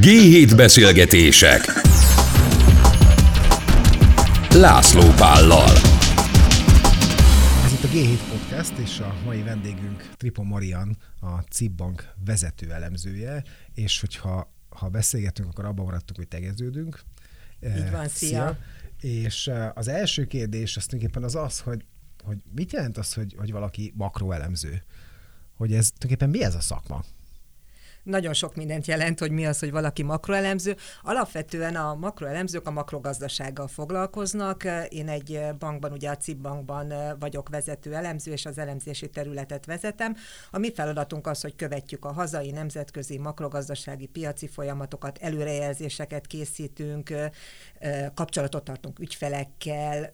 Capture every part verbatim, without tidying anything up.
gé hét beszélgetések László Pállal. Ez itt a gé hét Podcast, és a mai vendégünk Tripo Marian, a cé i bé Bank vezető elemzője, és hogyha ha beszélgetünk, akkor abban maradtunk, hogy tegeződünk. Így van, szia! És az első kérdés az tulajdonképpen az az, hogy, hogy mit jelent az, hogy, hogy valaki makroelemző? Hogy ez tulajdonképpen mi ez a szakma? Nagyon sok mindent jelent, hogy mi az, hogy valaki makroelemző. Alapvetően a makroelemzők a makrogazdasággal foglalkoznak. Én egy bankban, ugye a cé i bé Bankban vagyok vezető elemző, és az elemzési területet vezetem. A mi feladatunk az, hogy követjük a hazai, nemzetközi, makrogazdasági, piaci folyamatokat, előrejelzéseket készítünk, kapcsolatot tartunk ügyfelekkel,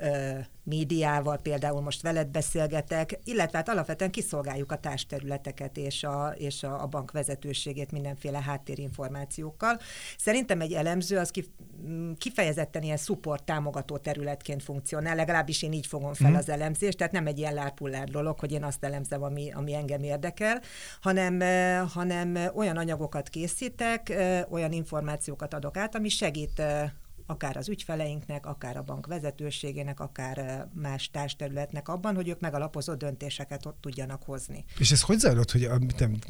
médiával, például most veled beszélgetek, illetve hát alapvetően kiszolgáljuk a társterületeket és a, és a, a bank vezetőségét mindenféle háttérinformációkkal. Szerintem egy elemző az kifejezetten ilyen support támogató területként funkcionál, legalábbis én így fogom fel mm. az elemzést, tehát nem egy ilyen lárpullár dolog, hogy én azt elemzem, ami, ami engem érdekel, hanem, hanem olyan anyagokat készítek, olyan információkat adok át, ami segít akár az ügyfeleinknek, akár a bank vezetőségének, akár más társterületnek abban, hogy ők megalapozott döntéseket ott tudjanak hozni. És ez hogy zajlott, hogy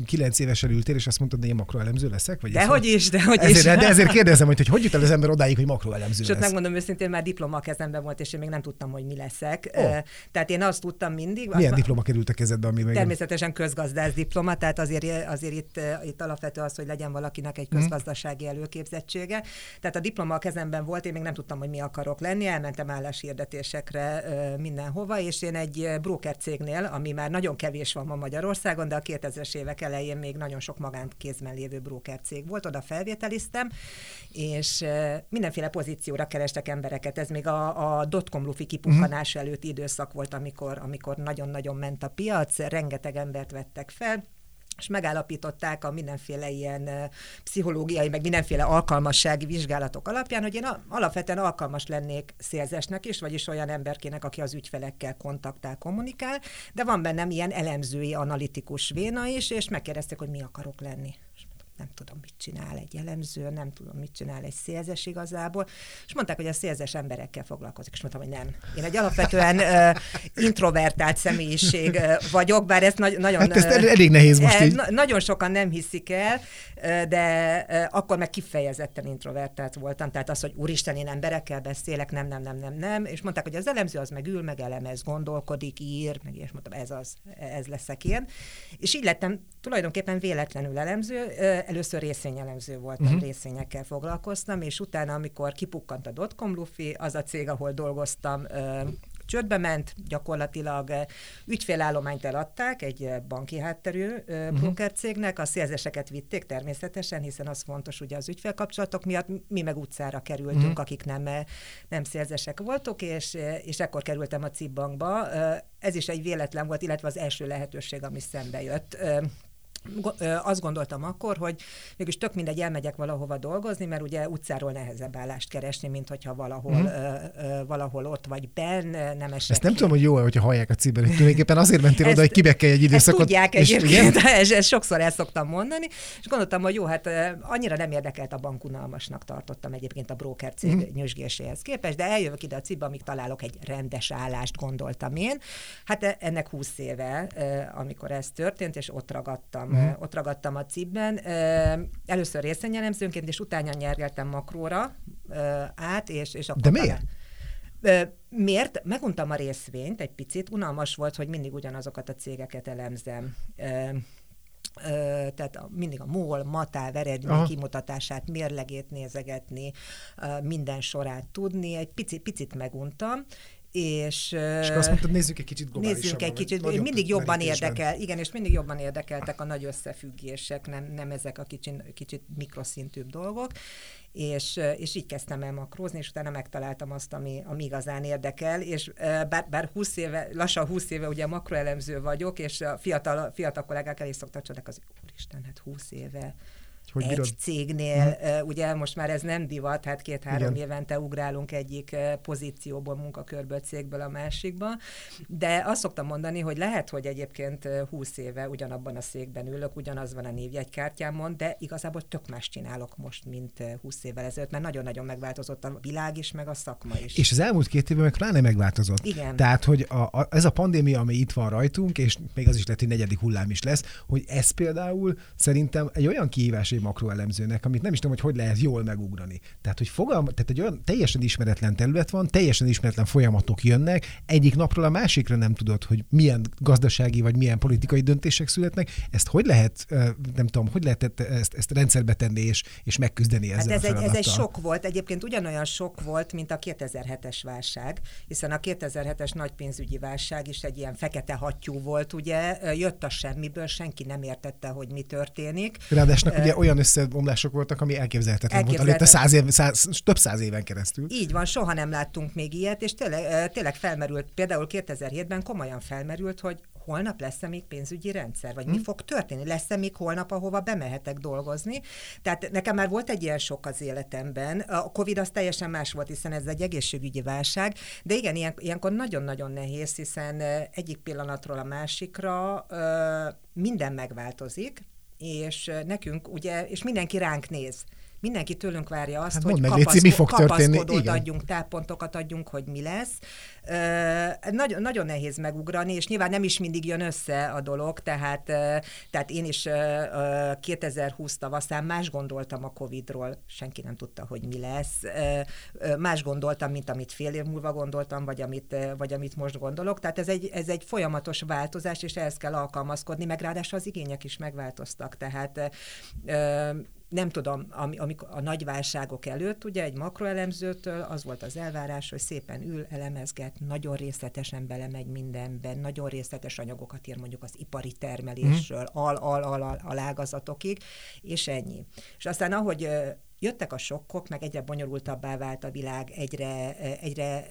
kilenc évesen ültél, és azt mondtad, hogy én makroelemző leszek? Vagy dehogy is, dehogy ezért, is. De ezért kérdezem, hogy, hogy hogy jut el az ember odáig, hogy makroelemző lesz? És megmondom őszintén, már diploma kezemben volt, és én még nem tudtam, hogy mi leszek. Oh. Tehát én azt tudtam mindig. Milyen azt, diploma került a kezedbe? Ami természetesen meg... közgazdász diploma, tehát azért, azért itt, itt alapvető az, hogy legyen valakinek egy közgazdasági előképzettsége. Tehát a diploma a kezemben volt, én még nem tudtam, hogy mi akarok lenni, elmentem álláshirdetésekre mindenhova, és én egy broker cégnél, ami már nagyon kevés van ma Magyarországon, de a kétezres évek elején még nagyon sok magánkézben lévő broker cég volt, oda felvételiztem, és mindenféle pozícióra kerestek embereket. Ez még a, a dotcom lufi kipukkanás előtti időszak volt, amikor, amikor nagyon-nagyon ment a piac, rengeteg embert vettek fel, és megállapították a mindenféle ilyen pszichológiai, meg mindenféle alkalmassági vizsgálatok alapján, hogy én alapvetően alkalmas lennék szélzesnek is, vagyis olyan emberkének, aki az ügyfelekkel kontaktál, kommunikál, de van bennem ilyen elemzői, analitikus véna is, és megkérdezték, hogy mi akarok lenni. Nem tudom, mit csinál egy elemző, nem tudom, mit csinál egy szélzes igazából, és mondták, hogy a szélzes emberekkel foglalkozik, és mondtam, hogy nem. Én egy alapvetően uh, introvertált személyiség uh, vagyok, bár ez na- nagyon... Hát ez uh, elég nehéz most uh, így. Na- nagyon sokan nem hiszik el, uh, de uh, akkor meg kifejezetten introvertált voltam, tehát az, hogy úristen, én emberekkel beszélek, nem, nem, nem, nem, nem, és mondták, hogy az elemző az meg ül, meg elemez, gondolkodik, ír, meg és mondtam, ez az, ez leszek én. És így lettem tulajdonképpen véletlenül elemző, uh, Először részvényelemző voltam, uh-huh. részvényekkel foglalkoztam, és utána, amikor kipukkant a dotcom lufi, az a cég, ahol dolgoztam, csődbe ment, gyakorlatilag ügyfélállományt eladták egy banki hátterű uh-huh. brokercégnek, a szélzeseket vitték természetesen, hiszen az fontos ugye az ügyfélkapcsolatok miatt, mi meg utcára kerültünk, uh-huh. akik nem, nem szélzesek voltok, és, és ekkor kerültem a cé i bé Bankba. Ez is egy véletlen volt, illetve az első lehetőség, ami szembe jött. Azt gondoltam akkor, hogy mégis tök mindegy, elmegyek valahova dolgozni, mert ugye utcáról nehezebb állást keresni, mint hogyha valahol, mm. ö, ö, valahol ott vagy benn, nem esek. Ezt nem ki. Tudom, hogy jó, hogyha hallják a cé i bé-t, tulajdonképpen azért mentél oda, hogy kibekkelj egy időszakot. Ezt tudják és egyébként, ezt sokszor el szoktam mondani, és gondoltam, hogy jó, hát annyira nem érdekelt a bank, unalmasnak tartottam egyébként a broker cég mm. nyüzsgéséhez képest, de eljövök ide a cé i bé-be, amíg találok egy rendes állást, gondoltam én. Hát ennek húsz éve, amikor ez történt, és ott ragadtam. Mm. Ott ragadtam a cé i bé-ben. Először részvényelemzőnként, és utána nyergeltem makróra át, és, és akkor... De miért? Talán... Miért? Meguntam a részvényt egy picit. Unalmas volt, hogy mindig ugyanazokat a cégeket elemzem. Tehát mindig a MOL, MATA eredmény kimutatását, mérlegét nézegetni, minden sorát tudni. Egy picit, picit meguntam. És, és azt mondtad, nézzük egy kicsit globálisabban. Nézzünk egy kicsit, mindig merítésben. jobban érdekel, igen, és mindig jobban érdekeltek a nagy összefüggések, nem, nem ezek a kicsin, kicsit mikroszintűbb dolgok, és, és így kezdtem el makrózni, és utána megtaláltam azt, ami, ami igazán érdekel, és bár, bár húsz éve, lassan húsz éve ugye makroelemző vagyok, és a fiatal, fiatal kollégák elé szoktak csodálkozni, úristen, hát húsz éve Hogy egy bírod? cégnél, hmm. ugye most már ez nem divat, hát két-három évente ugrálunk egyik pozícióból, munkakörből, cégből a másikba, de azt szoktam mondani, hogy lehet, hogy egyébként húsz éve ugyanabban a székben ülök, ugyanaz van a névjegykártyámon, de igazából tök más csinálok most, mint húsz évvel ezelőtt, mert nagyon-nagyon megváltozott a világ is, meg a szakma is. És az elmúlt két évben meg pláne megváltozott. Igen. Tehát, hogy a, a, ez a pandémia, ami itt van rajtunk, és még az is lett, hogy negyedik hullám is lesz, hogy ez például szerintem egy olyan kihívás makroelemzőnek, amit nem is tudom, hogy hogy lehet jól megugrani. Tehát, hogy fogalma, tehát egy olyan teljesen ismeretlen terület van, teljesen ismeretlen folyamatok jönnek, egyik napról a másikra nem tudod, hogy milyen gazdasági vagy milyen politikai döntések születnek, ezt hogy lehet, nem tudom, hogy lehetett ezt, ezt rendszerbe tenni és, és megküzdeni ezzel hát ez a feladattal. Ez egy sok volt, egyébként ugyanolyan sok volt, mint a kétezer-hetes válság, hiszen a kétezer-hetes nagy pénzügyi válság is egy ilyen fekete hattyú volt, ugye, jött a semmiből, senki nem értette, hogy mi történik. Ráadásnak ugye olyan összeomlások voltak, ami elképzelhetetlen volt előtte száz év, száz, több száz éven keresztül. Így van, soha nem láttunk még ilyet, és tényleg, tényleg felmerült, például kétezer-hétben komolyan felmerült, hogy holnap lesz-e még pénzügyi rendszer, vagy hmm. mi fog történni, lesz-e még holnap, ahova bemehetek dolgozni. Tehát nekem már volt egy ilyen sok az életemben, a Covid az teljesen más volt, hiszen ez egy egészségügyi válság, de igen, ilyen, ilyenkor nagyon-nagyon nehéz, hiszen egyik pillanatról a másikra minden megváltozik, és nekünk, ugye, és mindenki ránk néz. Mindenki tőlünk várja azt, hát hogy meg, kapaszko- léci, mi fog kapaszkodót adjunk, táppontokat adjunk, hogy mi lesz. Ö, nagyon, nagyon nehéz megugrani, és nyilván nem is mindig jön össze a dolog, tehát, ö, tehát én is ö, kétezer-húsz tavaszán más gondoltam a Covidról, senki nem tudta, hogy mi lesz. Ö, más gondoltam, mint amit fél év múlva gondoltam, vagy amit, vagy amit most gondolok. Tehát ez egy, ez egy folyamatos változás, és ehhez kell alkalmazkodni, meg ráadásul az igények is megváltoztak. Tehát... Ö, nem tudom, amikor a nagy válságok előtt, ugye egy makroelemzőtől az volt az elvárás, hogy szépen ül, elemezget, nagyon részletesen belemegy mindenben, nagyon részletes anyagokat ír mondjuk az ipari termelésről, al-al-al-al-alágazatokig, és ennyi. És aztán ahogy jöttek a sokkok, meg egyre bonyolultabbá vált a világ, egyre, egyre,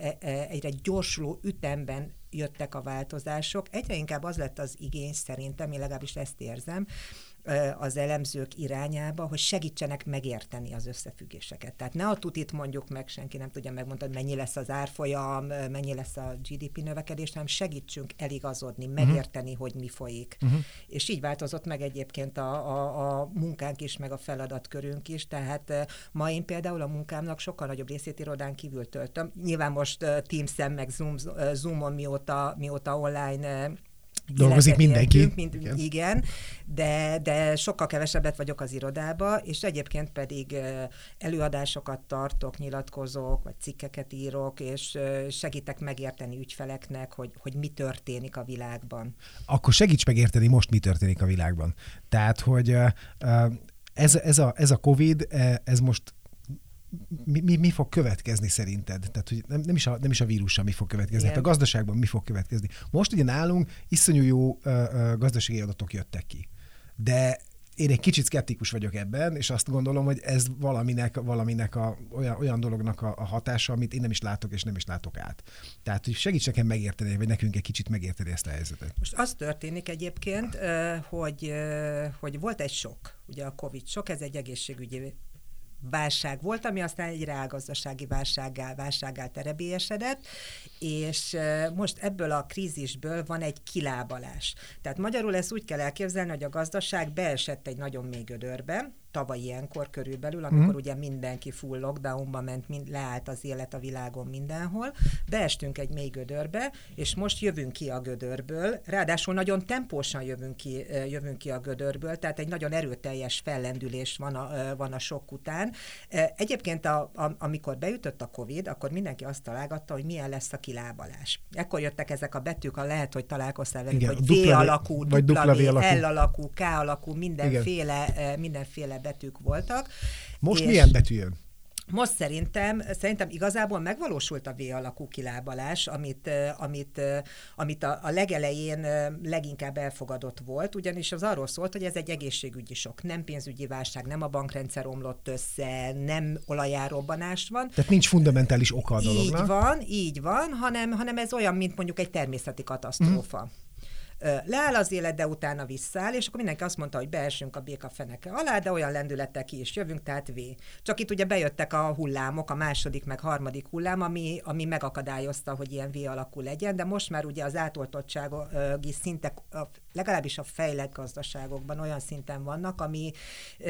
egyre gyorsuló ütemben jöttek a változások, egyre inkább az lett az igény szerintem, én legalábbis ezt érzem, az elemzők irányába, hogy segítsenek megérteni az összefüggéseket. Tehát ne a tutit mondjuk meg, senki nem tudja megmondani, mennyi lesz az árfolyam, mennyi lesz a gé dé pé növekedés, hanem segítsünk eligazodni, megérteni, uh-huh. hogy mi folyik. Uh-huh. És így változott meg egyébként a, a, a munkánk is, meg a feladatkörünk is, tehát ma én például a munkámnak sokkal nagyobb részét irodán kívül töltöm. Nyilván most Teams-en, meg Zoom, Zoom-on mióta, mióta online dolgozik mindenki. Mind, igen, igen de, de sokkal kevesebbet vagyok az irodába, és egyébként pedig előadásokat tartok, nyilatkozok, vagy cikkeket írok, és segítek megérteni ügyfeleknek, hogy, hogy mi történik a világban. Akkor segíts megérteni most, mi történik a világban. Tehát, hogy ez, ez, a, ez a Covid, ez most Mi, mi, mi fog következni szerinted? Tehát, hogy nem, nem, is a, nem is a vírussal mi fog következni, hát a gazdaságban mi fog következni. Most ugye nálunk iszonyú jó ö, ö, gazdasági adatok jöttek ki, de én egy kicsit szkeptikus vagyok ebben, és azt gondolom, hogy ez valaminek, valaminek a, olyan, olyan dolognak a, a hatása, amit én nem is látok, és nem is látok át. Tehát, hogy segíts nekem megérteni, vagy nekünk egy kicsit megérteni ezt a helyzetet. Most az történik egyébként, hogy, hogy volt egy sok, ugye a Covid sok, ez egy egészségügyi válság volt, ami aztán egy reálgazdasági válsággá, válsággá terebélyesedett, és most ebből a krízisből van egy kilábalás. Tehát magyarul ezt úgy kell elképzelni, hogy a gazdaság beesett egy nagyon mély gödörbe, tavaly ilyenkor körülbelül, amikor mm. ugye mindenki full lockdownba ment, mind, leállt az élet a világon mindenhol, beestünk egy mély gödörbe, és most jövünk ki a gödörből, ráadásul nagyon tempósan jövünk ki, jövünk ki a gödörből, tehát egy nagyon erőteljes fellendülés van a, van a sok után. Egyébként a, a, amikor beütött a Covid, akkor mindenki azt találgatta, hogy milyen lesz a kilábalás. Ekkor jöttek ezek a betűk, a lehet, hogy találkoztál velük, igen, hogy V alakú, dupla V, L alakú, K alakú, mindenféle, mindenféle betűk voltak. Most milyen betű jön? Most szerintem, szerintem igazából megvalósult a V-alakú kilábalás, amit, amit, amit a, a legelején leginkább elfogadott volt, ugyanis az arról szólt, hogy ez egy egészségügyi sok, nem pénzügyi válság, nem a bankrendszer omlott össze, nem olajárrobbanás van. Tehát nincs fundamentális oka a dolognak. Így van, így van, hanem, hanem ez olyan, mint mondjuk egy természeti katasztrófa. Mm. leáll az élet, de utána visszáll, és akkor mindenki azt mondta, hogy beesünk a béka feneke alá, de olyan lendülettel ki is jövünk, tehát V. Csak itt ugye bejöttek a hullámok, a második meg harmadik hullám, ami, ami megakadályozta, hogy ilyen V alakú legyen, de most már ugye az átoltottsági szintek, legalábbis a fejlett gazdaságokban olyan szinten vannak, ami,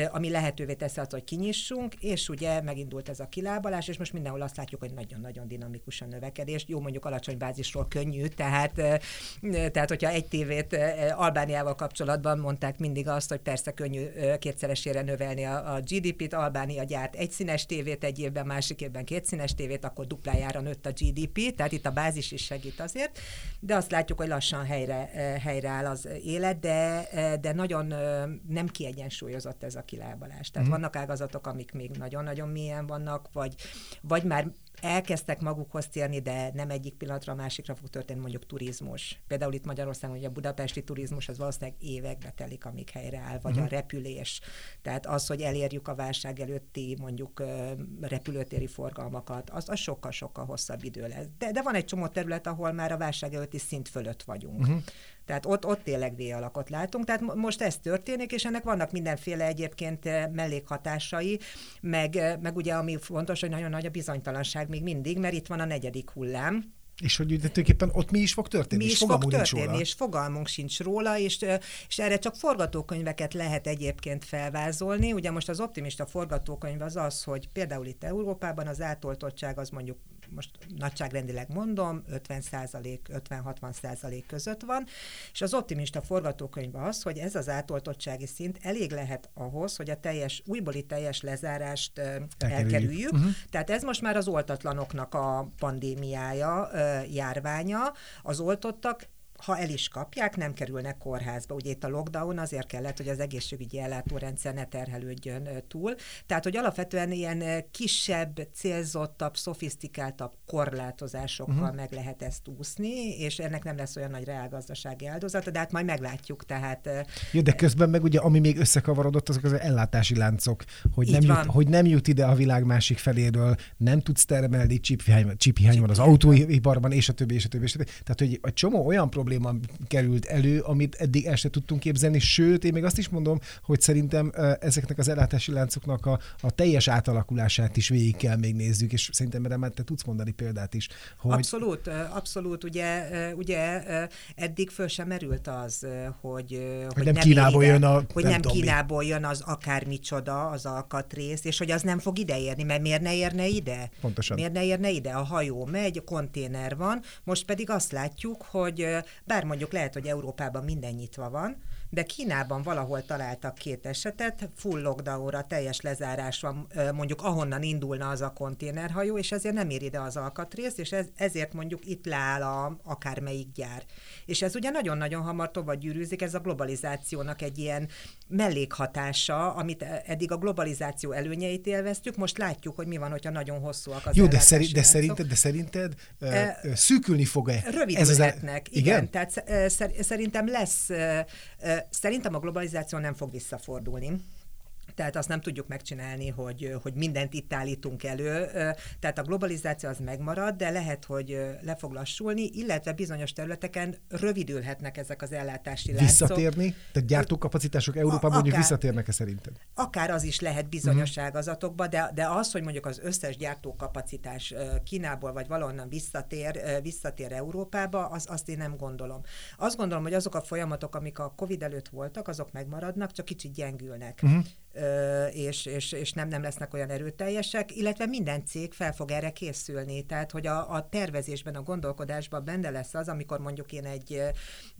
ami lehetővé teszi azt, hogy kinyissunk, és ugye megindult ez a kilábalás, és most mindenhol azt látjuk, hogy nagyon-nagyon dinamikus a növekedés. Jó, mondjuk alacsony bázisról könnyű, tehát, tehát hogyha egy tévét Albániával kapcsolatban mondták mindig azt, hogy persze könnyű kétszeresére növelni a, a gé dé pét, Albánia gyárt egyszínes tévét egy évben, másik évben kétszínes tévét, akkor duplájára nőtt a gé dé pé, tehát itt a bázis is segít azért, de azt látjuk, hogy lassan helyre, helyreáll az élet, de, de nagyon nem kiegyensúlyozott ez a kilábalás. Tehát mm. vannak ágazatok, amik még nagyon-nagyon mélyen vannak, vagy, vagy már elkezdtek magukhoz térni, de nem egyik pillanatra a másikra fog történni, mondjuk turizmus. Például itt Magyarországon, hogy a budapesti turizmus az valószínűleg évekbe telik, amíg helyreáll, vagy mm. a repülés. Tehát az, hogy elérjük a válság előtti mondjuk repülőtéri forgalmakat, az, az sokkal-sokkal hosszabb idő lesz. De, de van egy csomó terület, ahol már a válság előtti szint fölött vagyunk. Mm. Tehát ott, ott tényleg V-alakot látunk, tehát most ez történik, és ennek vannak mindenféle egyébként mellékhatásai, meg, meg ugye ami fontos, hogy nagyon nagy a bizonytalanság még mindig, mert itt van a negyedik hullám. És hogy tulajdonképpen ott mi is fog történni, mi is fog történni, és fogalmunk sincs róla, és, és erre csak forgatókönyveket lehet egyébként felvázolni. Ugye most az optimista forgatókönyv az az, hogy például itt Európában az átoltottság az mondjuk, most nagyságrendileg mondom, ötven-hatvan százalék között van, és az optimista forgatókönyv az, hogy ez az átoltottsági szint elég lehet ahhoz, hogy a teljes, újbóli teljes lezárást elkerüljük. elkerüljük. Uh-huh. Tehát ez most már az oltatlanoknak a pandémiája, járványa, az oltottak, ha el is kapják, nem kerülnek kórházba. Ugye itt a lockdown azért kellett, hogy az egészségügyi ellátórendszer ne terhelődjön túl. Tehát, hogy alapvetően ilyen kisebb, célzottabb, szofisztikáltabb korlátozásokkal uh-huh. meg lehet ezt úszni, és ennek nem lesz olyan nagy reálgazdasági áldozata, de hát majd meglátjuk. Tehát, jó, de közben meg ugye, ami még összekavarodott, azok az ellátási láncok, hogy nem, jut, hogy nem jut ide a világ másik feléről, nem tudsz termelni, csiphiány van az autóiparban, és a többi, és a többi, és a többi. Tehát, hogy egy csomó olyan probléma került elő, amit eddig el sem tudtunk képzelni, sőt, én még azt is mondom, hogy szerintem ezeknek az ellátási láncoknak a, a teljes átalakulását is végig kell még nézzük, és szerintem erre már te tudsz mondani példát is. Hogy... Abszolút, abszolút, ugye, ugye eddig föl sem merült az, hogy, hogy, hogy nem, nem, Kínából, ide, jön a, hogy nem, nem Kínából jön az akármicsoda, az alkatrész, és hogy az nem fog ideérni, mert miért ne érne ide? Pontosan. Miért ne érne ide? A hajó megy, a konténer van, most pedig azt látjuk, hogy bár mondjuk lehet, hogy Európában minden nyitva van, de Kínában valahol találtak két esetet, full lockdownra, teljes lezárás van, mondjuk ahonnan indulna az a konténerhajó, és ezért nem ér ide az alkatrész, és ez, ezért mondjuk itt leáll a, akármelyik gyár. És ez ugye nagyon-nagyon hamar tovább gyűrűzik, ez a globalizációnak egy ilyen mellékhatása, amit eddig a globalizáció előnyeit élveztük, most látjuk, hogy mi van, hogyha nagyon hosszúak az. Jó, de, szerint, de szerinted, de szerinted e, szűkülni fog-e? Rövidülhetnek, igen? igen, tehát szerintem lesz, szerintem a globalizáció nem fog visszafordulni. Tehát azt nem tudjuk megcsinálni, hogy, hogy mindent itt állítunk elő. Tehát a globalizáció az megmarad, de lehet, hogy le fog lassulni, illetve bizonyos területeken rövidülhetnek ezek az ellátási láncok. Visszatérni? Tehát gyártókapacitások Európában mondjuk visszatérnek-e szerinted? Akár az is lehet bizonyos uh-huh. ágazatokban, de, de az, hogy mondjuk az összes gyártókapacitás Kínából vagy valahonnan visszatér, visszatér Európába, az, azt én nem gondolom. Azt gondolom, hogy azok a folyamatok, amik a Covid előtt voltak, azok megmaradnak, csak kicsit gyengülnek. Uh-huh. és, és, és nem, nem lesznek olyan erőteljesek, illetve minden cég fel fog erre készülni, tehát hogy a, a tervezésben, a gondolkodásban benne lesz az, amikor mondjuk én egy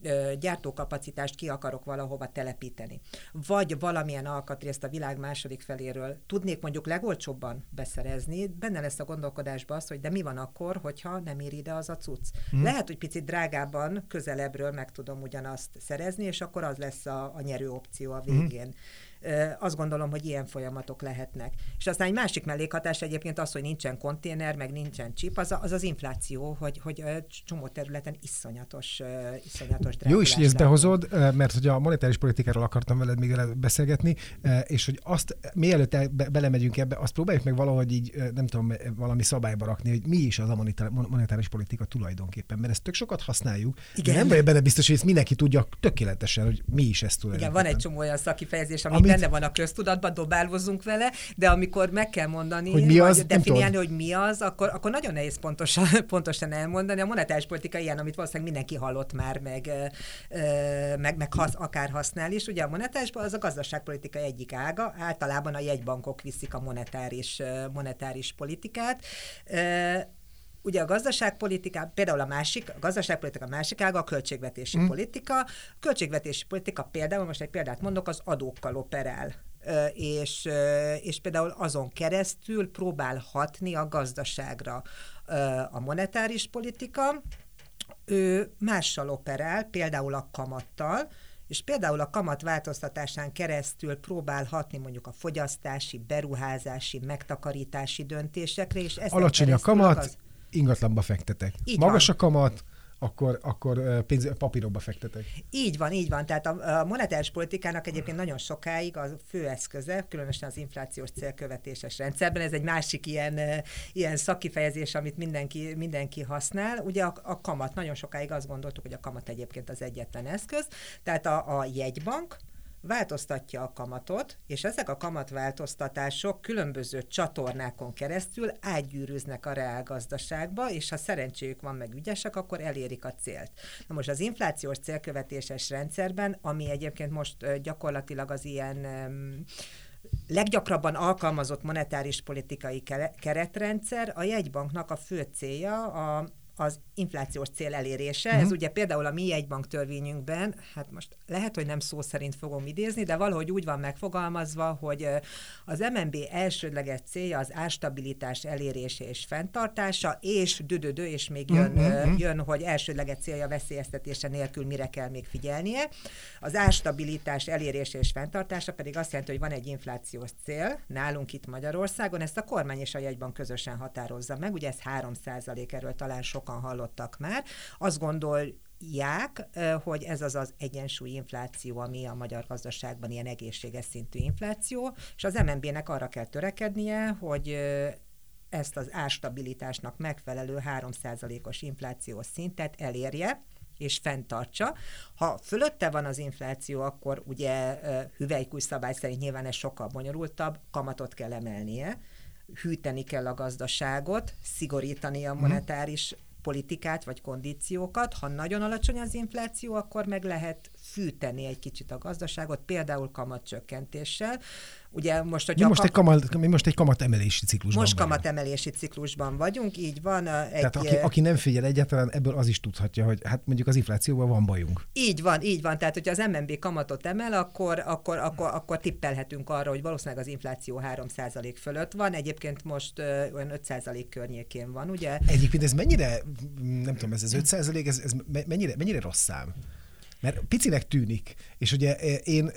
ö, gyártókapacitást ki akarok valahova telepíteni, vagy valamilyen alkatrészt a világ második feléről tudnék mondjuk legolcsóbban beszerezni, benne lesz a gondolkodásban az, hogy de mi van akkor, hogyha nem ér ide az a cucc. Hmm. Lehet, hogy picit drágábban, közelebbről meg tudom ugyanazt szerezni, és akkor az lesz a, a nyerő opció a végén. Hmm. Azt gondolom, hogy ilyen folyamatok lehetnek. És aztán egy másik mellékhatás egyébként az, hogy nincsen konténer, meg nincsen chip, az az, az infláció, hogy, hogy csomó területen iszonyatos, iszonyatos drágulás. Jó is, hogy ezt behozod, mert hogy a monetáris politikáról akartam veled még beszélgetni, és hogy azt, mielőtt belemegyünk ebbe, azt próbáljuk meg valahogy így, nem tudom, valami szabályba rakni, hogy mi is az a monetáris politika tulajdonképpen, mert ezt tök sokat használjuk, de nem vagyok benne biztos, hogy ezt mindenki tudja tökéletesen, hogy mi is ez tulajdonképpen. Igen, van egy csomó olyan szakifejezés, ami Amit... benne van a köztudatban, dobálózzunk vele, de amikor meg kell mondani, hogy mi az, vagy definiálni, hogy mi az, akkor, akkor nagyon nehéz pontosan, pontosan elmondani. A monetáris politika ilyen, amit valószínűleg mindenki hallott már, meg, meg, meg hasz, akár használ is. Ugye a monetárisban az a gazdaságpolitika egyik ága, általában a jegybankok viszik a monetáris, monetáris politikát. Ugye a gazdaságpolitika, például a másik, a gazdaságpolitika másik ága a költségvetési mm. politika. A költségvetési politika például, most egy példát mondok, az adókkal operál. És, és például azon keresztül próbál hatni a gazdaságra. A monetáris politika ő mással operál, például a kamattal, és például a kamat változtatásán keresztül próbál hatni mondjuk a fogyasztási, beruházási, megtakarítási döntésekre. És alacsony a kamat, az... ingatlanba fektetek. Így magas van a kamat, akkor, akkor pénz, papírokba fektetek. Így van, így van. Tehát a, a monetáris politikának egyébként nagyon sokáig a fő eszköze, különösen az inflációs célkövetéses rendszerben, ez egy másik ilyen, ilyen szakkifejezés, amit mindenki, mindenki használ. Ugye a, a kamat, nagyon sokáig azt gondoltuk, hogy a kamat egyébként az egyetlen eszköz. Tehát a, a jegybank változtatja a kamatot, és ezek a kamatváltoztatások különböző csatornákon keresztül átgyűrűznek a reálgazdaságba, és ha szerencséjük van meg ügyesek, akkor elérik a célt. Na most az inflációs célkövetéses rendszerben, ami egyébként most gyakorlatilag az ilyen leggyakrabban alkalmazott monetáris politikai keretrendszer, a jegybanknak a fő célja a az inflációs cél elérése. Uh-huh. Ez ugye például a mi jegybanktörvényünkben, hát most lehet, hogy nem szó szerint fogom idézni, de valahogy úgy van megfogalmazva, hogy az em en bé elsődleges célja az árstabilitás elérése és fenntartása, és dödödő, és még jön, uh-huh. jön, hogy elsődleges célja veszélyeztetése nélkül mire kell még figyelnie. Az árstabilitás elérése és fenntartása pedig azt jelenti, hogy van egy inflációs cél, nálunk itt Magyarországon, ezt a kormány és a jegybank közösen határozza meg, ugye ez három százalék, erről talán sokan hallottak már. Azt gondolják, hogy ez az az egyensúly infláció, ami a magyar gazdaságban ilyen egészséges szintű infláció, és az em en bé-nek arra kell törekednie, hogy ezt az árstabilitásnak megfelelő három százalékos inflációs szintet elérje és fenntartsa. Ha fölötte van az infláció, akkor ugye hüvelykúj szabály szerint nyilván ez sokkal bonyolultabb, kamatot kell emelnie, hűteni kell a gazdaságot, szigorítani a monetáris politikát vagy kondíciókat. Ha nagyon alacsony az infláció, akkor meg lehet fűteni egy kicsit a gazdaságot, például kamatcsökkentéssel. Ugye most, hogy mi, most kap... egy kamat, mi most egy kamatemelési ciklusban Most kamatemelési ciklusban vagyunk, így van. Egy... Tehát aki, aki nem figyel egyáltalán, ebből az is tudhatja, hogy hát mondjuk az inflációval van bajunk. Így van, így van. Tehát, hogyha az em en bé kamatot emel, akkor, akkor, akkor, akkor tippelhetünk arra, hogy valószínűleg az infláció három százalék fölött van. Egyébként most ö, olyan öt százalék környékén van, ugye? Egyébként ez mennyire, nem tudom, ez az öt százalék, ez, ez mennyire, mennyire rossz szám? Mert picinek tűnik, és ugye én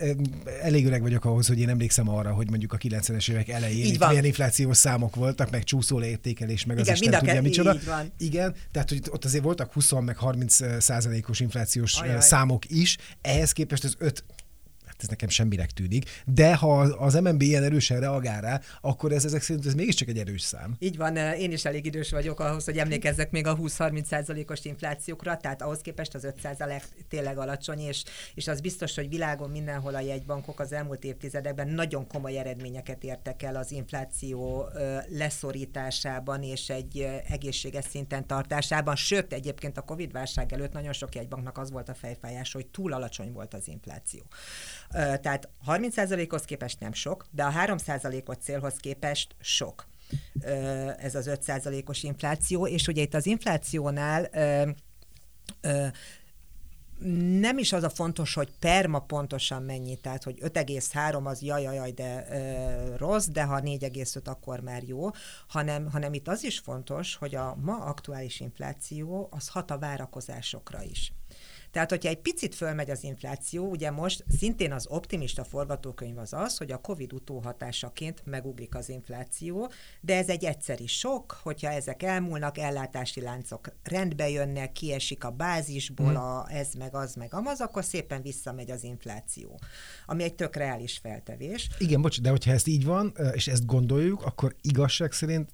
elég öreg vagyok ahhoz, hogy én emlékszem arra, hogy mondjuk a kilencvenes évek elején itt milyen inflációs számok voltak, meg csúszóleértékelés, meg az igen, Isten tudja micsoda. Igen, tehát hogy ott azért voltak húsz meg harminc százalékos inflációs Ajaj. számok is, ehhez képest az öt, hát ez nekem semminek tűnik, de ha az em en bé ilyen erősen reagál rá, akkor ez ezek szerint ez mégiscsak egy erős szám. Így van, én is elég idős vagyok ahhoz, hogy emlékezzek még a húsz-harminc százalékos inflációkra, tehát ahhoz képest az öt százalék tényleg alacsony, és, és az biztos, hogy világon mindenhol a jegybankok az elmúlt évtizedekben nagyon komoly eredményeket értek el az infláció leszorításában és egy egészséges szinten tartásában, sőt egyébként a Covid-válság előtt nagyon sok jegybanknak az volt a fejfájás, hogy túl alacsony volt az infláció. Tehát harminc százalékhoz képest nem sok, de a három százalékos célhoz képest sok. Ez az öt százalékos infláció, és ugye itt az inflációnál nem is az a fontos, hogy perma pontosan mennyi, tehát hogy öt egész három az jajajaj, de ö, rossz, de ha négy egész öt akkor már jó, hanem, hanem itt az is fontos, hogy a ma aktuális infláció az hat a várakozásokra is. Tehát, hogyha egy picit fölmegy az infláció, ugye most szintén az optimista forgatókönyv az az, hogy a Covid utóhatásaként megugrik az infláció, de ez egy egyszeri sok, hogyha ezek elmúlnak, ellátási láncok rendbe jönnek, kiesik a bázisból, a ez meg az meg amaz, akkor szépen visszamegy az infláció, ami egy tök reális feltevés. Igen, bocs, de hogyha ezt így van, és ezt gondoljuk, akkor igazság szerint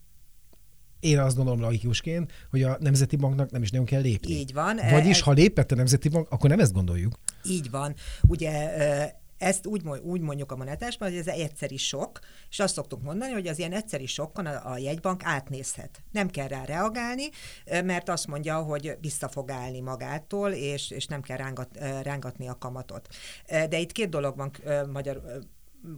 én azt gondolom laikusként, hogy a Nemzeti Banknak nem is nagyon kell lépni. Így van. Vagyis, ez... ha lépett a Nemzeti Bank, akkor nem ezt gondoljuk. Így van. Ugye ezt úgy, úgy mondjuk a monetásban, hogy ez egyszeri sok, és azt szoktuk mondani, hogy az ilyen egyszeri sokkon a, a jegybank átnézhet. Nem kell rá reagálni, mert azt mondja, hogy vissza fog állni magától, és, és nem kell rángat, rángatni a kamatot. De itt két dologban magyar...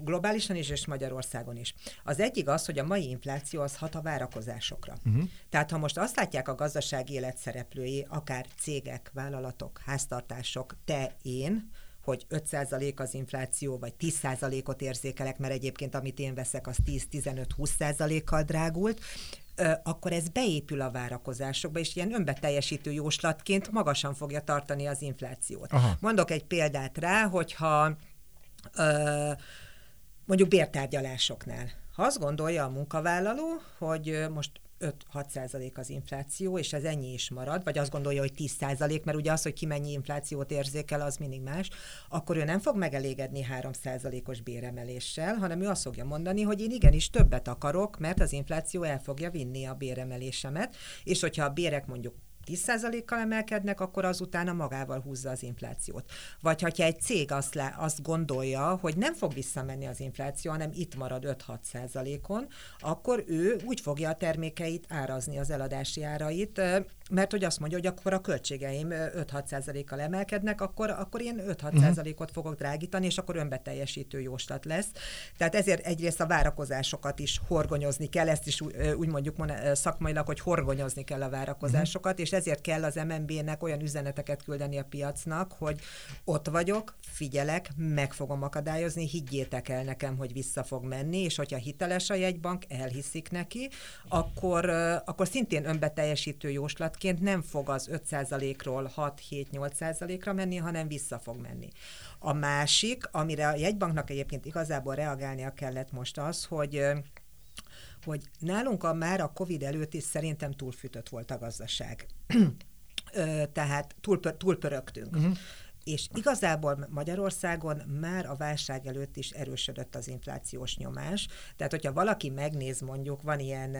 globálisan is, és Magyarországon is. Az egyik az, hogy a mai infláció az hat a várakozásokra. Uh-huh. Tehát ha most azt látják a gazdasági élet szereplői, akár cégek, vállalatok, háztartások, te, én, hogy öt százalék az infláció, vagy tíz százalékot érzékelek, mert egyébként amit én veszek, az tíz, tizenöt, húsz százalékkal drágult, akkor ez beépül a várakozásokba, és ilyen önbeteljesítő jóslatként magasan fogja tartani az inflációt. Aha. Mondok egy példát rá, hogyha ö, mondjuk bértárgyalásoknál. Ha azt gondolja a munkavállaló, hogy most öt-hat százalék az infláció, és ez ennyi is marad, vagy azt gondolja, hogy tíz százalék, mert ugye az, hogy ki mennyi inflációt érzékel, az mindig más, akkor ő nem fog megelégedni három százalékos béremeléssel, hanem ő azt fogja mondani, hogy én igenis többet akarok, mert az infláció el fogja vinni a béremelésemet, és hogyha a bérek mondjuk tíz százalékkal emelkednek, akkor azutána magával húzza az inflációt. Vagy ha egy cég azt, lá, azt gondolja, hogy nem fog visszamenni az infláció, hanem itt marad öt-hat százalékon, akkor ő úgy fogja a termékeit árazni, az eladási árait, mert hogy azt mondja, hogy akkor a költségeim öt-hat százalékkal emelkednek, akkor, akkor én öt-hat százalékot fogok drágítani, és akkor önbeteljesítő jóslat lesz. Tehát ezért egyrészt a várakozásokat is horgonyozni kell, ezt is úgy mondjuk szakmailag, hogy horgonyozni kell a várakozásokat, és ezért kell az em en bének olyan üzeneteket küldeni a piacnak, hogy ott vagyok, figyelek, meg fogom akadályozni, higgyétek el nekem, hogy vissza fog menni, és hogyha hiteles a jegybank, elhiszik neki, akkor, akkor szintén önbeteljesítő jóslatként nem fog az öt százalékról hat-hét-nyolc százalékra menni, hanem vissza fog menni. A másik, amire a jegybanknak egyébként igazából reagálnia kellett most az, hogy hogy nálunk a már a Covid előtt is szerintem túlfűtött volt a gazdaság. Ö, tehát túlpör, túlpörögtünk. Uh-huh. És igazából Magyarországon már a válság előtt is erősödött az inflációs nyomás. Tehát, hogyha valaki megnéz, mondjuk van ilyen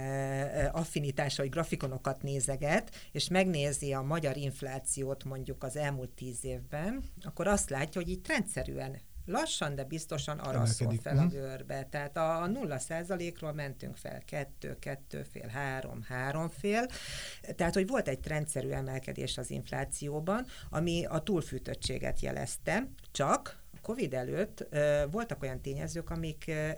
affinitása, hogy grafikonokat nézeget, és megnézi a magyar inflációt mondjuk az elmúlt tíz évben, akkor azt látja, hogy így rendszerűen lassan, de biztosan araszol fel a görbe. Tehát a nulla százalékról mentünk fel kettő, kettő fél, három, három fél. Tehát, hogy volt egy trendszerű emelkedés az inflációban, ami a túlfűtöttséget jelezte, csak a Covid előtt ö, voltak olyan tényezők, amik ö,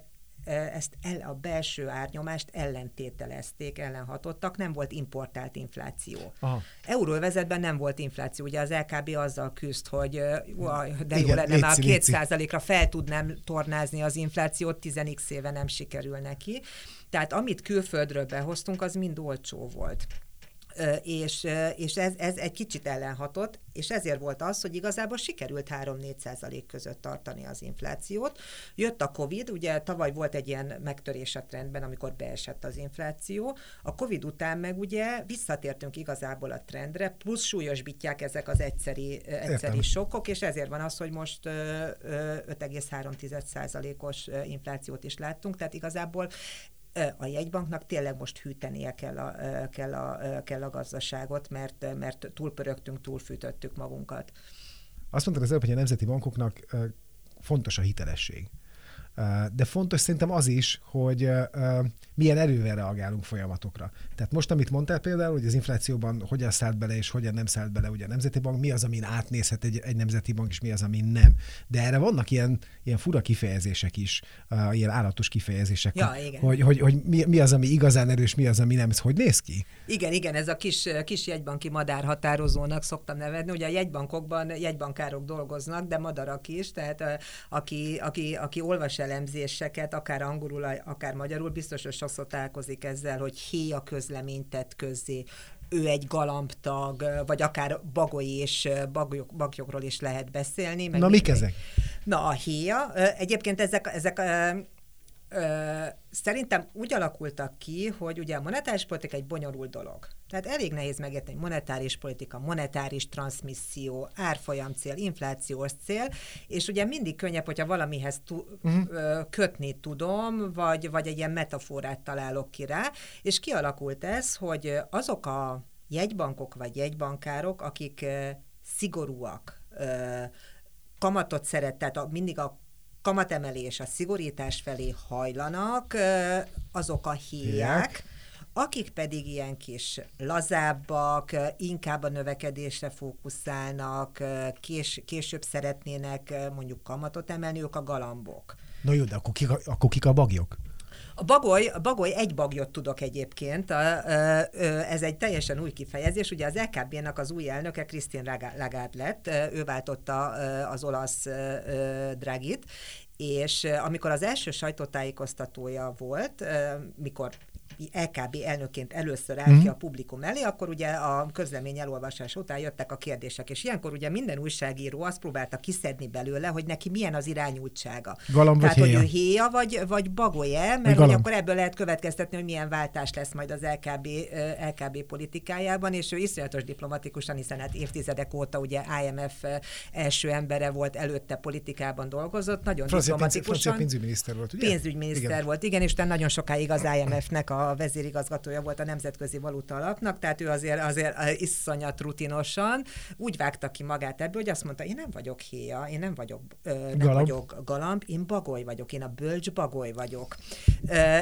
ezt el, a belső árnyomást ellentételezték, ellenhatottak, nem volt importált infláció. Aha. Euróvezetben nem volt infláció, ugye az é ká bé azzal küzd, hogy uaj, de jó lenne már a két százalékra fel tudnám tornázni az inflációt, tíz x éve nem sikerül neki. Tehát amit külföldről behoztunk, az mind olcsó volt. És, és ez, ez egy kicsit ellenhatott, és ezért volt az, hogy igazából sikerült három-négy százalék között tartani az inflációt. Jött a Covid, ugye tavaly volt egy ilyen megtörés a trendben, amikor beesett az infláció. A Covid után meg ugye visszatértünk igazából a trendre, plusz súlyosbítják ezek az egyszeri, egyszeri sokkok, és ezért van az, hogy most öt egész három százalékos inflációt is láttunk, tehát igazából a jegybanknak tényleg most hűtenie kell a, kell a, kell a gazdaságot, mert, mert túlpörögtünk, túlfűtöttük magunkat. Azt mondtad az előbb, hogy a nemzeti bankoknak fontos a hitelesség. De fontos szerintem az is, hogy milyen erővel reagálunk folyamatokra. Tehát most, amit mondtál például, hogy az inflációban hogyan szállt bele és hogyan nem szállt bele ugye a Nemzeti Bank, mi az, amin átnézhet egy, egy Nemzeti Bank, és mi az, amin nem. De erre vannak ilyen, ilyen fura kifejezések is, uh, ilyen állatos kifejezések, ja, hogy, hogy, hogy mi, mi az, ami igazán erős, mi az, ami nem. Ez hogy néz ki? Igen, igen, ez a kis, kis jegybanki madárhatározónak szoktam nevedni. Ugye a jegybankokban jegybankárok dolgoznak, de madarak is, tehát a, aki, aki, aki olvas elemzéseket, akár angolul, akár magyarul, biztos, hogy sokszor találkozik ezzel, hogy héja közleményt tett közzé, ő egy galambtag, vagy akár bagoly és bagyok, bagyokról is lehet beszélni. Meg na, mik ezek? Na, a héja. Egyébként ezek, ezek Ö, szerintem úgy alakultak ki, hogy ugye a monetáris politika egy bonyolult dolog. Tehát elég nehéz megérteni, hogy monetáris politika, monetáris transzmisszió, árfolyam cél, inflációs cél, és ugye mindig könnyebb, hogyha valamihez tu- uh-huh. ö, kötni tudom, vagy, vagy egy ilyen metaforát találok ki rá, és kialakult ez, hogy azok a jegybankok vagy jegybankárok, akik ö, szigorúak, ö, kamatot szeret, tehát a, mindig a kamatemelés, a szigorítás felé hajlanak, azok a héják, akik pedig ilyen kis lazábbak, inkább a növekedésre fókuszálnak, kés, később szeretnének mondjuk kamatot emelni, ők a galambok. Na jó, de akkor kik a, akkor kik a bagyok? A bagoly, a bagoly, egy bagyot tudok egyébként, a, a, a, ez egy teljesen új kifejezés, ugye az é ká bé-nek az új elnöke Christine Lagarde lett, ő váltotta az olasz Draghit, és amikor az első sajtótájékoztatója volt, mikor é ká bé elnökként először állt ki a publikum elé, akkor ugye a közlemény elolvasása után jöttek a kérdések, és ilyenkor ugye minden újságíró azt próbálta kiszedni belőle, hogy neki milyen az irányultsága. Galamb vagy héja. Tehát, hogy ő héja vagy, vagy bagolye, mert hogy akkor ebből lehet következtetni, hogy milyen váltás lesz majd az é ká bé, é ká bé politikájában, és ő iszonyatos diplomatikusan, hiszen hát évtizedek óta ugye i em ef első embere volt, előtte politikában dolgozott, nagyon Francia diplomatikusan. Pénz, pénzügyminiszter volt, ugye? Pénzügyminiszter igen. volt, igen, és utána nagyon sokáig az i em ef-nek a a vezérigazgatója volt a Nemzetközi Valuta Alapnak, tehát ő azért, azért iszonyat rutinosan úgy vágta ki magát ebből, hogy azt mondta, én nem vagyok héja, én nem vagyok, ö, nem galamb. vagyok galamb, én bagoly vagyok, én a bölcs bagoly vagyok. Ö,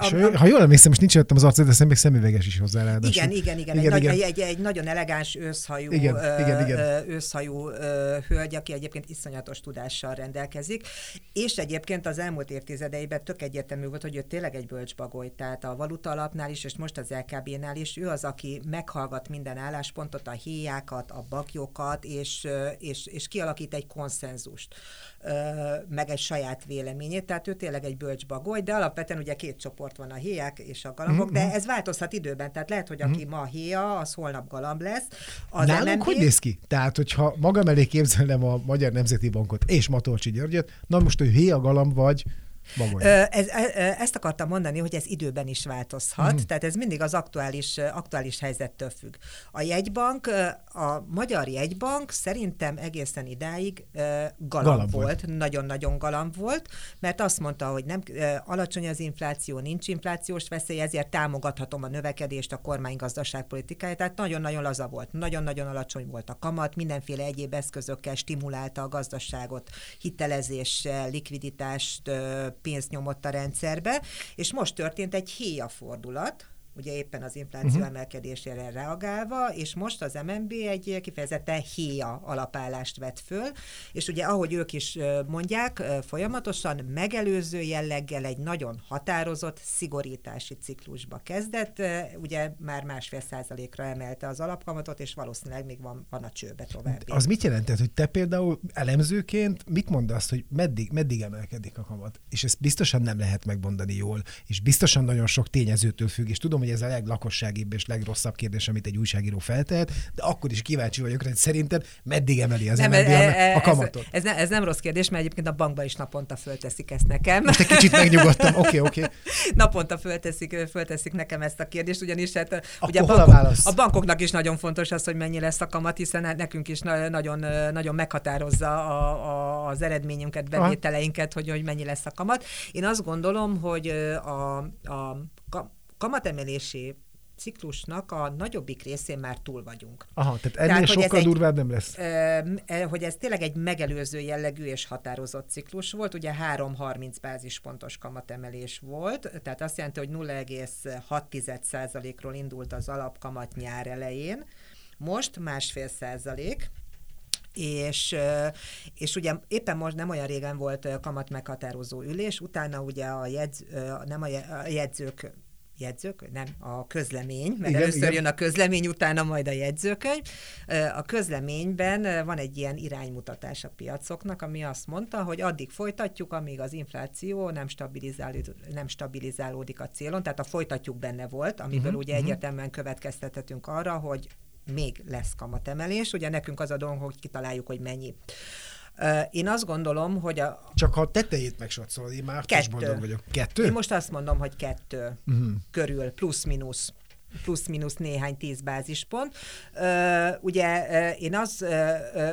A, ő, ha jól emlékszem, és nincs előttem az arcát, de szemben szemüveges is hozzá ráadásul. Igen, igen, igen. igen, egy, igen. Nagy, egy, egy nagyon elegáns őszhajú, igen, ö, igen, igen. őszhajú ö, hölgy, aki egyébként iszonyatos tudással rendelkezik, és egyébként az elmúlt évtizedeiben tök egyértelmű volt, hogy ő tényleg egy bölcsbagoly, tehát a Valuta Alapnál is, és most az é ká bé-nál is, ő az, aki meghallgat minden álláspontot, a héjákat, a bagyokat, és, és, és kialakít egy konszenzust, ö, meg egy saját véleményét, tehát ő tényleg egy bölcsbagoly, de alapvetően ugye két csoport van, a héják és a galambok, mm-hmm. de ez változhat időben, tehát lehet, hogy aki mm. ma héja, az holnap galamb lesz. Az nálunk em en bé... hogy néz ki? Tehát, hogyha magam elé képzelnem a Magyar Nemzeti Bankot és Matolcsi Györgyöt, na most ő héja, galamb vagy bagoly. Ez, ezt akartam mondani, hogy ez időben is változhat, mm. tehát ez mindig az aktuális, aktuális helyzettől függ. A jegybank, a Magyar Jegybank szerintem egészen idáig galamb, galamb volt, volt, nagyon-nagyon galamb volt, mert azt mondta, hogy nem alacsony az infláció, nincs inflációs veszély, ezért támogathatom a növekedést, a kormány gazdaságpolitikáját, tehát nagyon-nagyon laza volt, nagyon-nagyon alacsony volt a kamat, mindenféle egyéb eszközökkel stimulálta a gazdaságot, hitelezéssel, likviditást, pénzt nyomott a rendszerbe, és most történt egy héja fordulat, ugye éppen az infláció uh-huh. emelkedésére reagálva, és most az em en bé egy kifejezetten héja alapállást vett föl, és ugye ahogy ők is mondják, folyamatosan megelőző jelleggel egy nagyon határozott szigorítási ciklusba kezdett, ugye már másfél százalékra emelte az alapkamatot, és valószínűleg még van, van a csőbe tovább. Az mit jelentett, hogy te például elemzőként mit mondasz, hogy meddig, meddig emelkedik a kamat? És ezt biztosan nem lehet megmondani jól, és biztosan nagyon sok tényezőtől függ, és tudom, hogy ez a leglakosságibb és legrosszabb kérdés, amit egy újságíró feltehet, de akkor is kíváncsi vagyok, hogy szerinted meddig emeli az em en bé a kamatot? Ez, ez, nem, ez nem rossz kérdés, mert egyébként a bankban is naponta fölteszik ezt nekem. Most egy kicsit megnyugodtam, oké, okay, oké. Okay. Naponta fölteszik, fölteszik nekem ezt a kérdést, ugyanis hát, ugye a, bankok, a bankoknak is nagyon fontos az, hogy mennyi lesz a kamat, hiszen hát nekünk is na, nagyon, nagyon meghatározza a, a, az eredményünket, bevételeinket, hogy, hogy mennyi lesz a kamat. Én azt gondolom, hogy a, a kamatemelési ciklusnak a nagyobbik részén már túl vagyunk. Aha, tehát ennél tehát, sokkal durvább nem lesz. Hogy ez tényleg egy megelőző jellegű és határozott ciklus volt, ugye három harminc bázispontos kamatemelés volt, tehát azt jelenti, hogy nulla egész hat százalékról indult az alapkamat nyár elején, most másfél százalék, És, és ugye éppen most nem olyan régen volt kamat meghatározó ülés, utána ugye a, jegyz, nem a jegyzők, jegyzőkönyv, nem, a közlemény, mert igen, először igen. jön a közlemény, utána majd a jegyzőkönyv. A közleményben van egy ilyen iránymutatás a piacoknak, ami azt mondta, hogy addig folytatjuk, amíg az infláció nem stabilizál, nem stabilizálódik a célon, tehát a folytatjuk benne volt, amiből uh-huh, ugye uh-huh. egyértelműen következtethetünk arra, hogy még lesz kamatemelés, ugye nekünk az a dolog, hogy kitaláljuk, hogy mennyi. Én azt gondolom, hogy a... Csak ha a tetejét megsatszolod, én már kettő. Boldog vagyok. Kettő? Én most azt mondom, hogy kettő uh-huh. körül, plusz-minusz. Plusz-minusz néhány tíz bázispont. Ugye én az,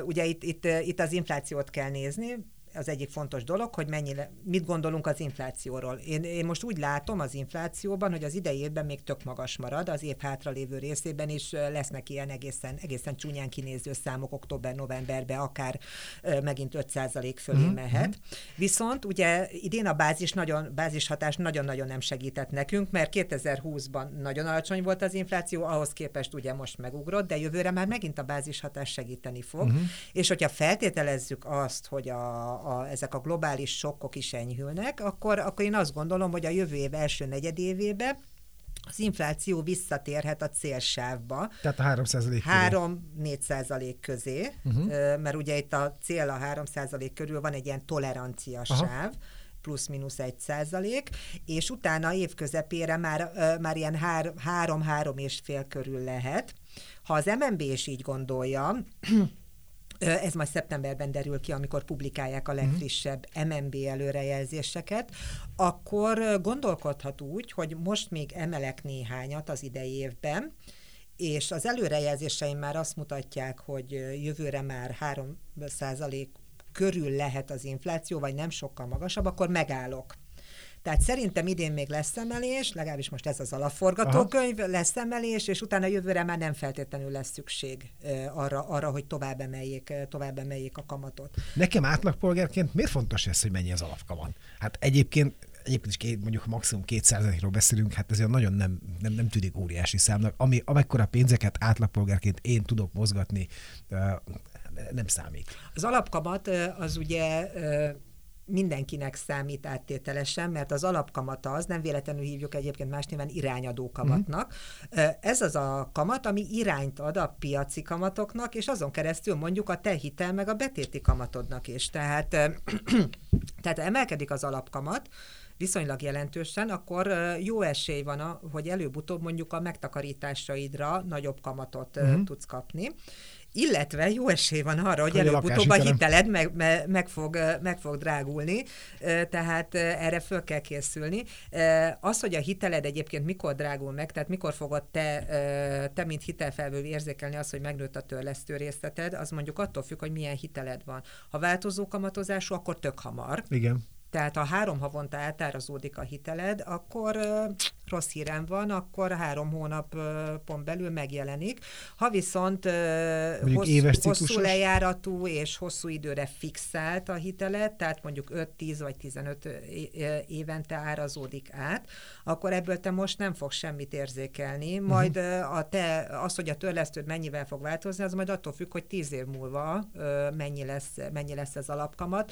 ugye itt, itt, itt az inflációt kell nézni, az egyik fontos dolog, hogy mennyire, mit gondolunk az inflációról. Én, én most úgy látom az inflációban, hogy az idei évben még tök magas marad, az év hátralévő részében is lesznek ilyen egészen, egészen csúnyán kinéző számok október-novemberben, akár ö, megint öt százalék fölé mm-hmm. mehet. Viszont ugye idén a bázis nagyon, bázishatás nagyon-nagyon nem segített nekünk, mert kétezer-húszban nagyon alacsony volt az infláció, ahhoz képest ugye most megugrott, de jövőre már megint a bázishatás segíteni fog. Mm-hmm. És hogyha feltételezzük azt, hogy a A, ezek a globális sokkok is enyhülnek, akkor, akkor én azt gondolom, hogy a jövő év első negyedévébe az infláció visszatérhet a célsávba. Tehát a három százalék köré. három-négy százalék közé, uh-huh. mert ugye itt a cél a három százalék körül van egy ilyen tolerancia Aha. sáv, plusz-minusz egy százalék, és utána évközepére már, már ilyen három-három és fél körül lehet. Ha az em en bé is így gondolja, ez majd szeptemberben derül ki, amikor publikálják a legfrissebb em en bé előrejelzéseket, akkor gondolkodhat úgy, hogy most még emelek néhányat az idei évben, és az előrejelzéseim már azt mutatják, hogy jövőre már három százalék körül lehet az infláció, vagy nem sokkal magasabb, akkor megállok. Tehát szerintem idén még lesz emelés, legalábbis most ez az alapforgatókönyv, Aha. lesz emelés, és utána jövőre már nem feltétlenül lesz szükség arra, arra hogy tovább emeljék, tovább emeljék a kamatot. Nekem átlagpolgárként miért fontos ez, hogy mennyi az alapkamat? Hát egyébként, egyébként is két, mondjuk maximum kétszázalékról beszélünk, hát ez nagyon nem, nem, nem tűnik óriási számnak, ami, amekkora pénzeket átlagpolgárként én tudok mozgatni, nem számít. Az alapkamat az ugye... mindenkinek számít áttételesen, mert az alapkamata az, nem véletlenül hívjuk egyébként más néven irányadó kamatnak. Mm. Ez az a kamat, ami irányt ad a piaci kamatoknak, és azon keresztül mondjuk a te hitel meg a betéti kamatodnak is. Tehát, tehát emelkedik az alapkamat viszonylag jelentősen, akkor jó esély van, a, hogy előbb-utóbb mondjuk a megtakarításaidra nagyobb kamatot mm. tudsz kapni. Illetve jó esély van arra, hogy előbb-utóbb a hiteled meg, meg, meg, fog, meg fog drágulni, tehát erre föl kell készülni. Az, hogy a hiteled egyébként mikor drágul meg, tehát mikor fogod te, te mint hitelfelvevő érzékelni azt, hogy megnőtt a törlesztő részleted, az mondjuk attól függ, hogy milyen hiteled van. Ha változó kamatozású, akkor tök hamar. Igen. Tehát ha három havonta átárazódik a hiteled, akkor ö, rossz hírem van, akkor három hónap ö, pont belül megjelenik. Ha viszont ö, hossz, hosszú lejáratú és hosszú időre fixált a hiteled, tehát mondjuk öt, tíz vagy tizenöt évente árazódik át, akkor ebből te most nem fogsz semmit érzékelni. Majd uh-huh. a te, az, hogy a törlesztőd mennyivel fog változni, az majd attól függ, hogy tíz év múlva ö, mennyi lesz, mennyi lesz az alapkamat.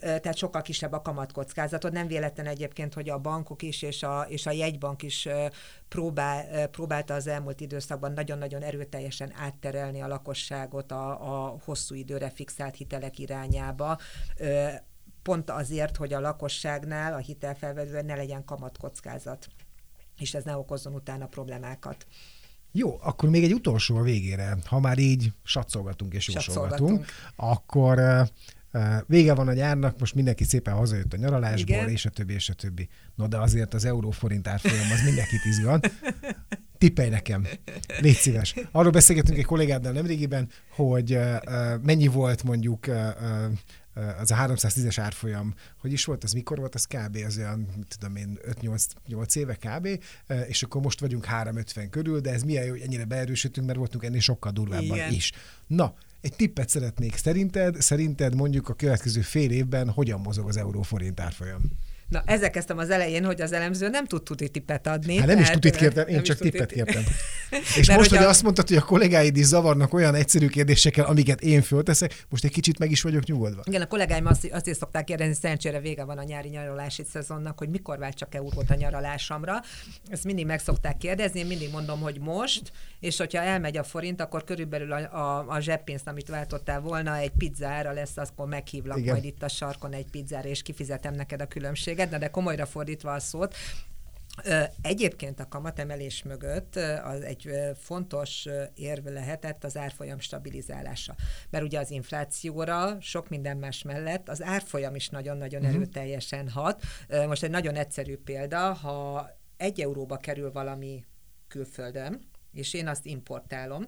Ö, tehát sokkal kisebb a kamat kockázatod. Nem véletlen egyébként, hogy a bankok is és a, és a jegybank is próbál, próbálta az elmúlt időszakban nagyon-nagyon erőteljesen átterelni a lakosságot a, a hosszú időre fixált hitelek irányába, pont azért, hogy a lakosságnál, a hitelfelvevőn ne legyen kamatkockázat, és ez ne okozzon utána problémákat. Jó, akkor még egy utolsó a végére. Ha már így satszolgatunk és jósolgatunk, akkor... vége van a nyárnak, most mindenki szépen hazajött a nyaralásból, Igen. és a többi, és a többi. No, de azért az euró-forint árfolyam az mindenkit izgat. Tippelj nekem, légy szíves. Arról beszélgetünk egy kollégáddal nemrégiben, hogy mennyi volt mondjuk az a háromszáztízes árfolyam, hogy is volt, az mikor volt, az kb. Az olyan, mit tudom én, öt-nyolc éve kb. És akkor most vagyunk három ötven körül, de ez milyen jó, hogy ennyire beerősödtünk, mert voltunk ennél sokkal durvábban Igen. is. Na, egy tippet szeretnék. Szerinted, szerinted mondjuk a következő fél évben hogyan mozog az euró-forint árfolyam? Na, ezzel kezdtem az elején, hogy az elemző nem tud tuti tippet adni. Hát nem tehát, is tutit kértem, én csak tippet kértem. És mert most, hogy a... azt mondtad, hogy a kollégáid is zavarnak olyan egyszerű kérdésekkel, amiket én fölteszek, most egy kicsit meg is vagyok nyugodva. Igen, a kollégáim azt, azt is szokták kérdezni, szerencsére vége van a nyári nyaralási szezonnak, hogy mikor vált csak eurót a nyaralásomra. Ezt mindig meg szokták kérdezni, én mindig mondom, hogy most, és hogyha elmegy a forint, akkor körülbelül a, a, a zseppénzt, amit váltottál volna, egy pizzára lesz, akkor meghívlak igen. majd itt a sarkon egy pizzára, és kifizetem neked a különbséget, de, de komolyra fordítva a szót. Egyébként a kamatemelés mögött az egy fontos érv lehetett az árfolyam stabilizálása. Mert ugye az inflációra sok minden más mellett az árfolyam is nagyon-nagyon erőteljesen hat. Most egy nagyon egyszerű példa, ha egy euróba kerül valami külföldön, és én azt importálom,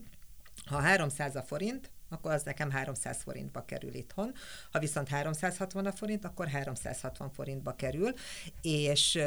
ha háromszáz a forint, akkor az nekem háromszáz forintba kerül itthon. Ha viszont háromszázhatvan a forint, akkor háromszázhatvan forintba kerül, és,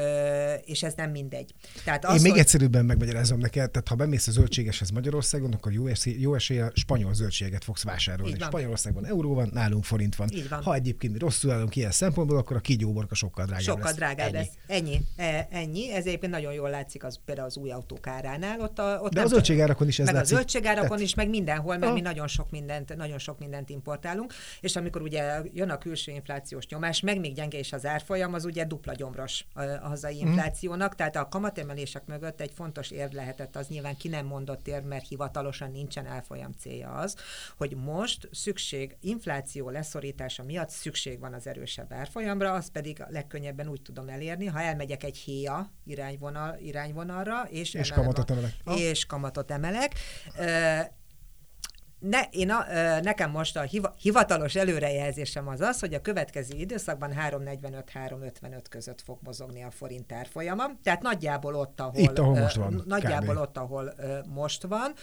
és ez nem mindegy. Tehát az, Én még hogy... egyszerűbben megmagyarázom neked, tehát ha bemész a zöldségeshez Magyarországon, akkor jó, esély, jó eséllyel spanyol zöldséget fogsz vásárolni. Spanyolországban euró van, nálunk forint van. Ha egyébként mi rosszul állunk ilyen szempontból, akkor a kígyóborka sokkal drágább sokkal lesz. Sokkal drágább ennyi. lesz. Ennyi. E, ennyi. Ez egyébként nagyon jól látszik az, például az új autók áránál. Ott a, ott De a zöldségárakon is ez meg látszik. A zöldségárakon tehát... is, meg mindenhol, mert a... mi nagyon sok minden nagyon sok mindent importálunk, és amikor ugye jön a külső inflációs nyomás, meg még gyenge is az árfolyam, az ugye dupla gyomros a hazai inflációnak, tehát a kamatemelések mögött egy fontos érv lehetett, az nyilván ki nem mondott érv, mert hivatalosan nincsen árfolyam célja az, hogy most szükség, infláció leszorítása miatt szükség van az erősebb árfolyamra, az pedig legkönnyebben úgy tudom elérni, ha elmegyek egy héja irányvonal, irányvonalra, és, és, kamatot, emelek. és kamatot emelek. Ne, én a, nekem most a hivatalos előrejelzésem az az, hogy a következő időszakban három negyvenöt három ötvenöt között fog mozogni a forint árfolyama, tehát nagyjából ott, ahol, Itt, ahol most van. Nagyjából ott, ahol most van.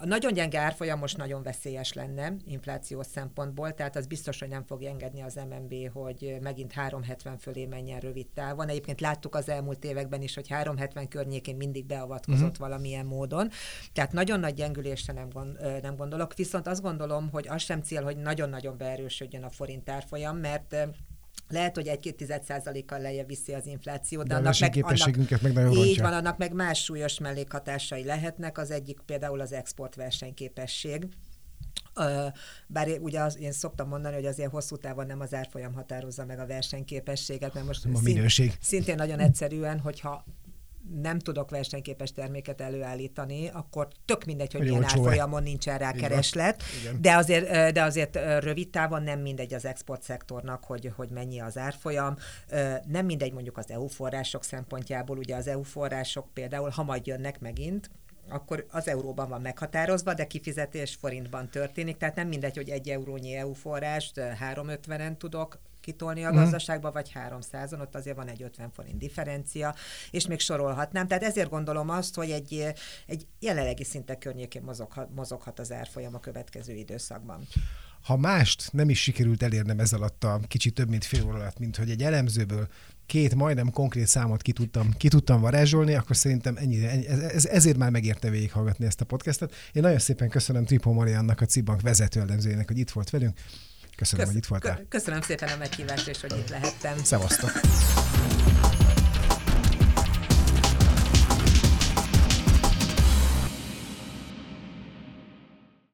A nagyon gyenge árfolyam most nagyon veszélyes lenne inflációs szempontból, tehát az biztos, hogy nem fog engedni az em en bé, hogy megint három hetven fölé menjen rövid távon. Egyébként láttuk az elmúlt években is, hogy három hetven környékén mindig beavatkozott uh-huh. valamilyen módon. Tehát nagyon nagy gyengülésre nem, gond, nem gondolok, viszont azt gondolom, hogy az sem cél, hogy nagyon-nagyon beerősödjön a forint árfolyam, mert lehet, hogy egy-két tized százalékkal lejjebb viszi az inflációt, de, de annak, meg, annak, meg nagyon így van, annak meg más súlyos mellékhatásai lehetnek. Az egyik például az export versenyképesség. Bár ugye az, én szoktam mondani, hogy azért hosszú távon nem az árfolyam határozza meg a versenyképességet, mert most szint, szintén nagyon egyszerűen, hogyha nem tudok versenyképes terméket előállítani, akkor tök mindegy, hogy milyen árfolyamon nincsen rá kereslet, de azért, de azért rövid távon nem mindegy az export szektornak, hogy, hogy mennyi az árfolyam, nem mindegy mondjuk az é u források szempontjából, ugye az é u források például, ha majd jönnek megint, akkor az euróban van meghatározva, de kifizetés forintban történik, tehát nem mindegy, hogy egy eurónyi é u forrást három ötvenen tudok kitolni a gazdaságba, vagy háromszázon, ott azért van egy ötven forint differencia, és még sorolhatnám. Tehát ezért gondolom azt, hogy egy, egy jelenlegi szinten környékén mozoghat, mozoghat az árfolyam a következő időszakban. Ha mást nem is sikerült elérnem ez alatt a kicsit több mint fél óra alatt, mint hogy egy elemzőből két majdnem konkrét számot ki tudtam, ki tudtam varázsolni, akkor szerintem ennyi, ennyi, ez, ezért már megérte végighallgatni ezt a podcastet. Én nagyon szépen köszönöm Tripo Mariannak, a cé i bé Bank vezető elemzőjének, hogy itt volt velünk. Köszönöm, Kösz- hogy itt voltál. Köszönöm szépen a meghívást, és hogy itt lehettem. Szevasztok!